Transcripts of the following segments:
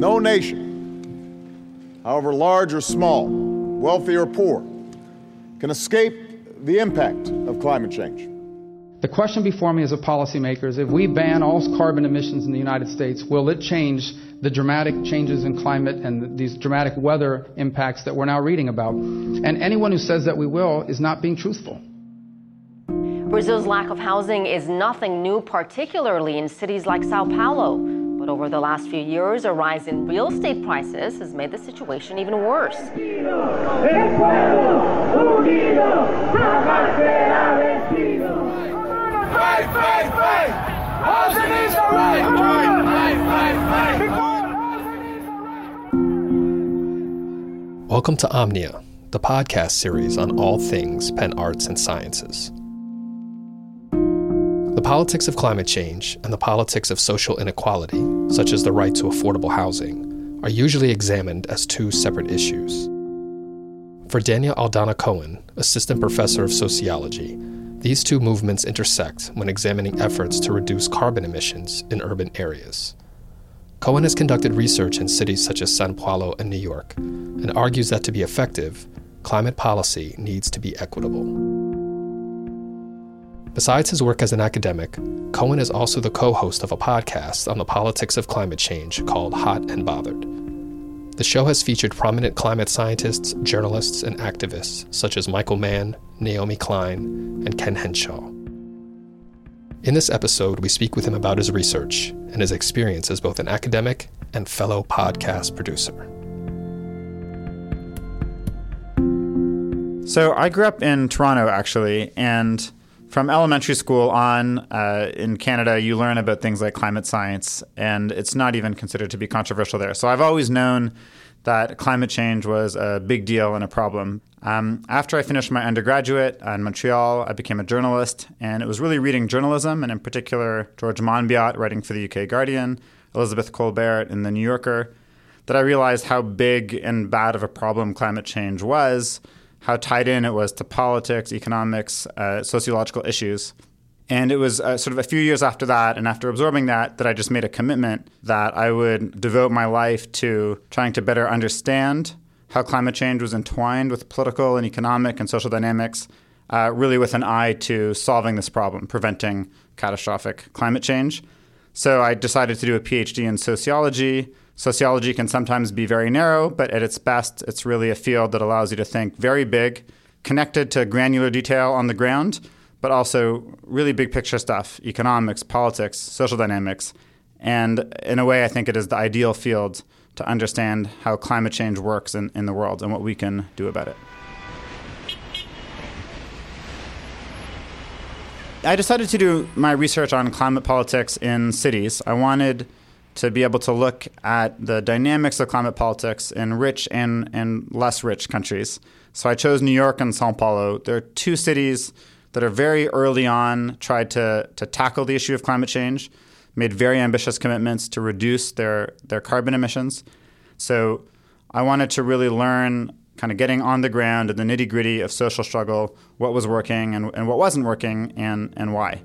No nation, however large or small, wealthy or poor, can escape the impact of climate change. The question before me as a policymaker is, if we ban all carbon emissions in the United States, will it change the dramatic changes in climate and these dramatic weather impacts that we're now reading about? And anyone who says that we will is not being truthful. Brazil's lack of housing is nothing new, particularly in cities like Sao Paulo. But over the last few years, a rise in real estate prices has made the situation even worse. Fight, fight, fight! Housing is the right! Fight, fight, fight! Welcome to Omnia, the podcast series on all things Penn Arts and Sciences. The politics of climate change and the politics of social inequality, such as the right to affordable housing, are usually examined as two separate issues. For Daniel Aldana Cohen, assistant professor of sociology, these two movements intersect when examining efforts to reduce carbon emissions in urban areas. Cohen has conducted research in cities such as São Paulo and New York, and argues that to be effective, climate policy needs to be equitable. Besides his work as an academic, Cohen is also the co-host of a podcast on the politics of climate change called Hot and Bothered. The show has featured prominent climate scientists, journalists, and activists such as Michael Mann, Naomi Klein, and Ken Henshaw. In this episode, we speak with him about his research and his experience as both an academic and fellow podcast producer. So I grew up in Toronto, actually, and from elementary school on, in Canada, you learn about things like climate science, and it's not even considered to be controversial there. So I've always known that climate change was a big deal and a problem. After I finished my undergraduate in Montreal, I became a journalist, and it was really reading journalism, and in particular, George Monbiot writing for the UK Guardian, Elizabeth Colbert in the New Yorker, that I realized how big and bad of a problem climate change was, how tied in it was to politics, economics, sociological issues. And it was sort of a few years after that, and after absorbing that, that I just made a commitment that I would devote my life to trying to better understand how climate change was entwined with political and economic and social dynamics, really with an eye to solving this problem, preventing catastrophic climate change. So I decided to do a PhD in sociology. Sociology can sometimes be very narrow, but at its best, it's really a field that allows you to think very big, connected to granular detail on the ground, but also really big picture stuff, economics, politics, social dynamics. And in a way, I think it is the ideal field to understand how climate change works in the world and what we can do about it. I decided to do my research on climate politics in cities. I wanted to be able to look at the dynamics of climate politics in rich and less rich countries. So I chose New York and São Paulo. They're two cities that are very early on tried to tackle the issue of climate change, made very ambitious commitments to reduce their carbon emissions. So I wanted to really learn, kind of getting on the ground and the nitty-gritty of social struggle, what was working and what wasn't working and why.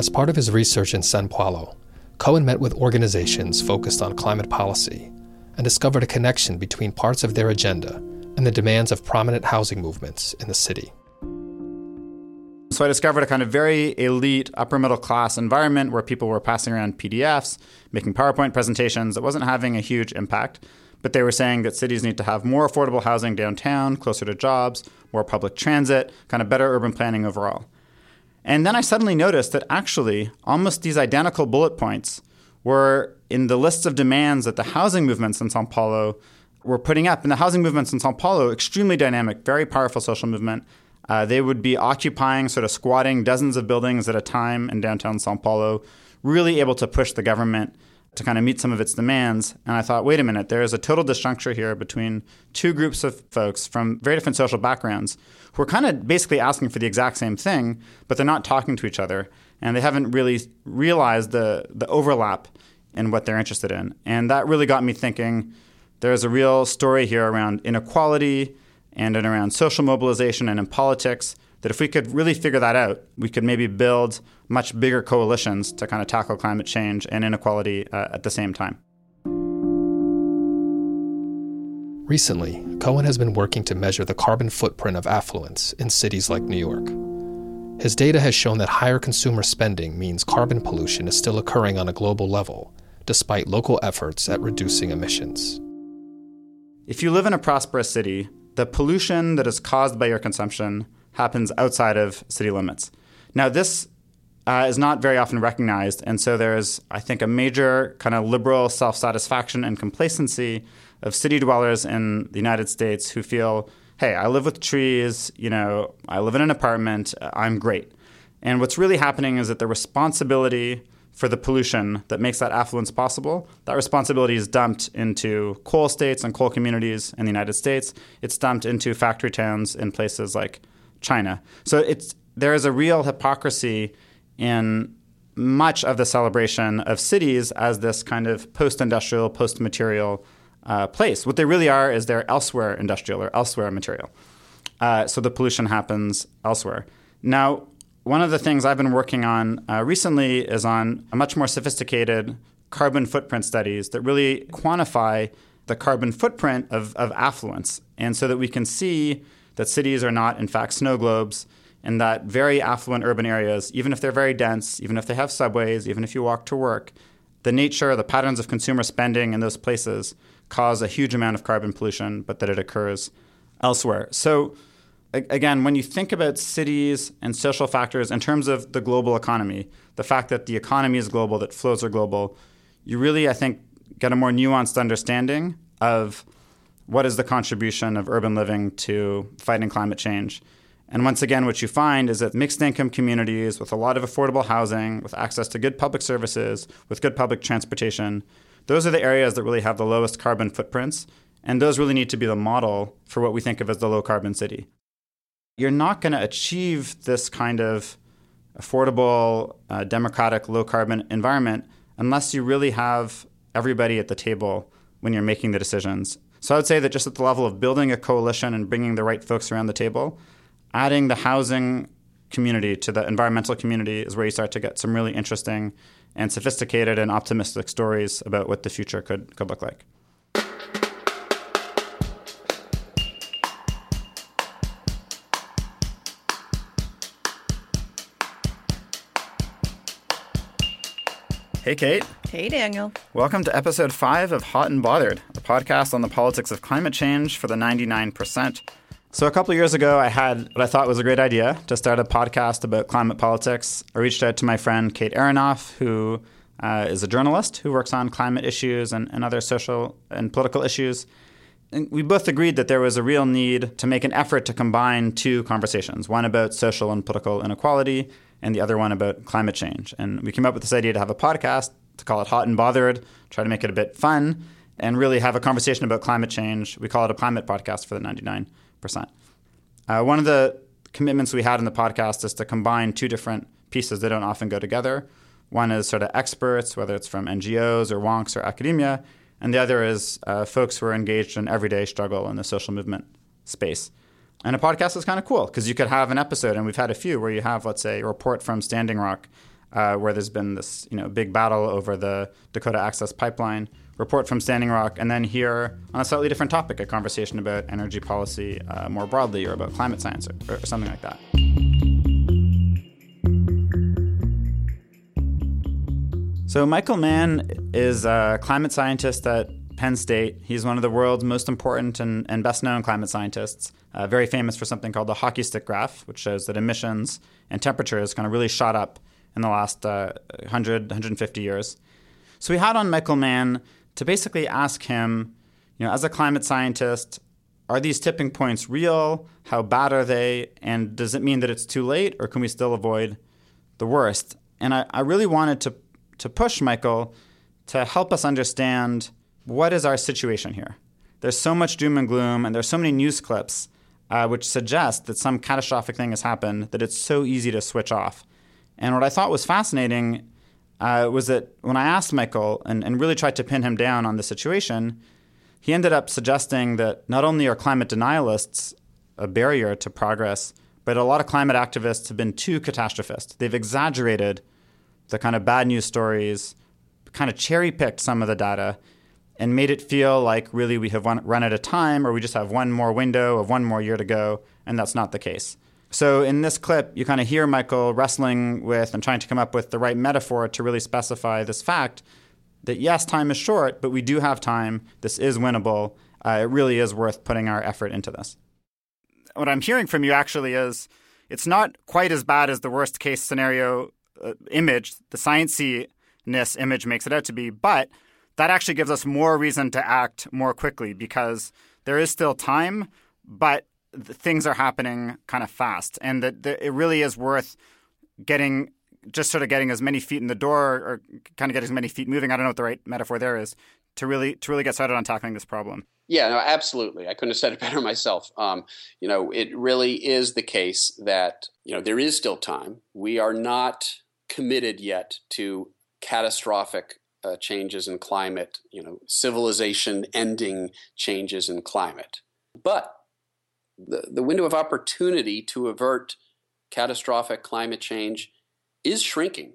As part of his research in São Paulo, Cohen met with organizations focused on climate policy and discovered a connection between parts of their agenda and the demands of prominent housing movements in the city. So I discovered a kind of very elite, upper-middle class environment where people were passing around PDFs, making PowerPoint presentations that wasn't having a huge impact, but they were saying that cities need to have more affordable housing downtown, closer to jobs, more public transit, kind of better urban planning overall. And then I suddenly noticed that actually almost these identical bullet points were in the lists of demands that the housing movements in São Paulo were putting up. And the housing movements in São Paulo, extremely dynamic, very powerful social movement. They would be occupying, sort of squatting dozens of buildings at a time in downtown São Paulo, really able to push the government to kind of meet some of its demands. And I thought, wait a minute, there is a total disjuncture here between two groups of folks from very different social backgrounds who are kind of basically asking for the exact same thing, but they're not talking to each other. And they haven't really realized the overlap in what they're interested in. And that really got me thinking, there's a real story here around inequality and around social mobilization and in politics that if we could really figure that out, we could maybe build much bigger coalitions to kind of tackle climate change and inequality at the same time. Recently, Cohen has been working to measure the carbon footprint of affluence in cities like New York. His data has shown that higher consumer spending means carbon pollution is still occurring on a global level, despite local efforts at reducing emissions. If you live in a prosperous city, the pollution that is caused by your consumption happens outside of city limits. Now, this is not very often recognized, and so there's, I think, a major kind of liberal self-satisfaction and complacency of city dwellers in the United States who feel, hey, I live with trees, you know, I live in an apartment, I'm great. And what's really happening is that the responsibility for the pollution that makes that affluence possible, that responsibility is dumped into coal states and coal communities in the United States. It's dumped into factory towns in places like China. So there is a real hypocrisy in much of the celebration of cities as this kind of post-industrial, post-material place. What they really are is they're elsewhere industrial or elsewhere material. So the pollution happens elsewhere. Now, one of the things I've been working on recently is on a much more sophisticated carbon footprint studies that really quantify the carbon footprint of affluence, and so that we can see that cities are not, in fact, snow globes, and that very affluent urban areas, even if they're very dense, even if they have subways, even if you walk to work, the nature, the patterns of consumer spending in those places cause a huge amount of carbon pollution, but that it occurs elsewhere. So again, when you think about cities and social factors in terms of the global economy, the fact that the economy is global, that flows are global, you really, I think, get a more nuanced understanding of what is the contribution of urban living to fighting climate change. And once again, what you find is that mixed income communities with a lot of affordable housing, with access to good public services, with good public transportation, those are the areas that really have the lowest carbon footprints. And those really need to be the model for what we think of as the low carbon city. You're not going to achieve this kind of affordable, democratic, low-carbon environment unless you really have everybody at the table when you're making the decisions. So I would say that just at the level of building a coalition and bringing the right folks around the table, adding the housing community to the environmental community is where you start to get some really interesting and sophisticated and optimistic stories about what the future could look like. Hey, Kate. Hey, Daniel. Welcome to episode 5 of Hot and Bothered, a podcast on the politics of climate change for the 99%. So a couple of years ago, I had what I thought was a great idea to start a podcast about climate politics. I reached out to my friend Kate Aronoff, who is a journalist who works on climate issues and other social and political issues. And we both agreed that there was a real need to make an effort to combine two conversations, one about social and political inequality and the other one about climate change. And we came up with this idea to have a podcast, to call it Hot and Bothered, try to make it a bit fun, and really have a conversation about climate change. We call it a climate podcast for the 99%. One of the commitments we had in the podcast is to combine two different pieces that don't often go together. One is sort of experts, whether it's from NGOs or wonks or academia, and the other is folks who are engaged in everyday struggle in the social movement space. And a podcast is kind of cool because you could have an episode, and we've had a few where you have, let's say, a report from Standing Rock, where there's been this big battle over the Dakota Access Pipeline, report from Standing Rock, and then here on a slightly different topic, a conversation about energy policy more broadly or about climate science or something like that. So Michael Mann is a climate scientist at Penn State. He's one of the world's most important and best-known climate scientists, very famous for something called the hockey stick graph, which shows that emissions and temperatures kind of really shot up in the last 100, 150 years. So we had on Michael Mann to basically ask him, as a climate scientist, are these tipping points real? How bad are they? And does it mean that it's too late, or can we still avoid the worst? And I really wanted to push Michael to help us understand what is our situation here. There's so much doom and gloom, and there's so many news clips which suggest that some catastrophic thing has happened that it's so easy to switch off. And what I thought was fascinating was that when I asked Michael and really tried to pin him down on the situation, he ended up suggesting that not only are climate denialists a barrier to progress, But a lot of climate activists have been too catastrophist. They've exaggerated the kind of bad news stories, kind of cherry-picked some of the data, and made it feel like really we have run out of time, or we just have one more window of one more year to go, and that's not the case. So in this clip, you kind of hear Michael wrestling with and trying to come up with the right metaphor to really specify this fact that, yes, time is short, but we do have time. This is winnable. It really is worth putting our effort into this. What I'm hearing from you actually is it's not quite as bad as the worst-case scenario image, the science-y-ness image makes it out to be, but that actually gives us more reason to act more quickly because there is still time, but things are happening kind of fast. And that it really is worth getting as many feet in the door or kind of getting as many feet moving. I don't know what the right metaphor there is to really get started on tackling this problem. Yeah, no, absolutely. I couldn't have said it better myself. It really is the case that, there is still time. We are not committed yet to catastrophic changes in climate, civilization-ending changes in climate. But the window of opportunity to avert catastrophic climate change is shrinking.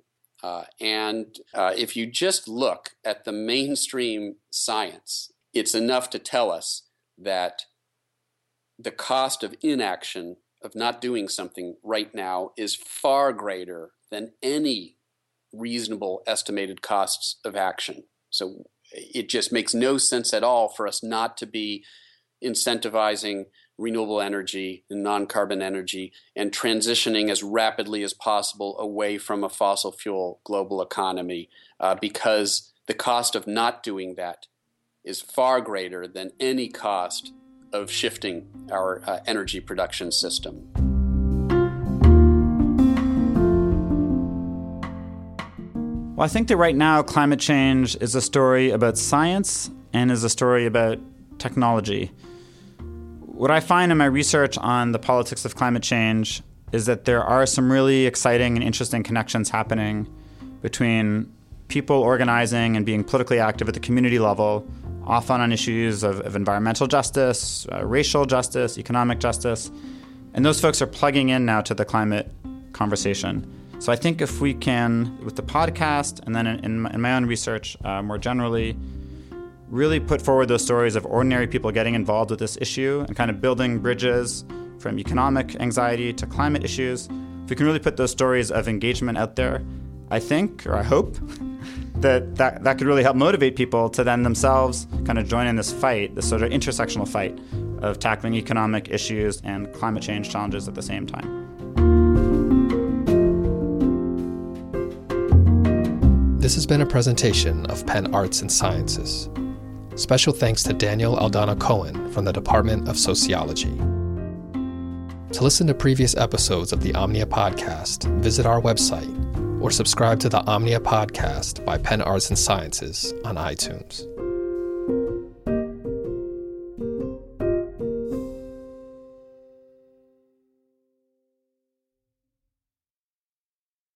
And if you just look at the mainstream science, it's enough to tell us that the cost of inaction, of not doing something right now, is far greater than any reasonable estimated costs of action. So it just makes no sense at all for us not to be incentivizing renewable energy and non-carbon energy and transitioning as rapidly as possible away from a fossil fuel global economy because the cost of not doing that is far greater than any cost of shifting our energy production system. Well, I think that right now climate change is a story about science and is a story about technology. What I find in my research on the politics of climate change is that there are some really exciting and interesting connections happening between people organizing and being politically active at the community level, often on issues of environmental justice, racial justice, economic justice. And those folks are plugging in now to the climate conversation. So I think if we can, with the podcast and then in my own research more generally, really put forward those stories of ordinary people getting involved with this issue and kind of building bridges from economic anxiety to climate issues, if we can really put those stories of engagement out there, I think, or I hope, that could really help motivate people to then themselves kind of join in this fight, this sort of intersectional fight of tackling economic issues and climate change challenges at the same time. This has been a presentation of Penn Arts and Sciences. Special thanks to Daniel Aldana Cohen from the Department of Sociology. To listen to previous episodes of the Omnia podcast, visit our website, or subscribe to the Omnia podcast by Penn Arts and Sciences on iTunes.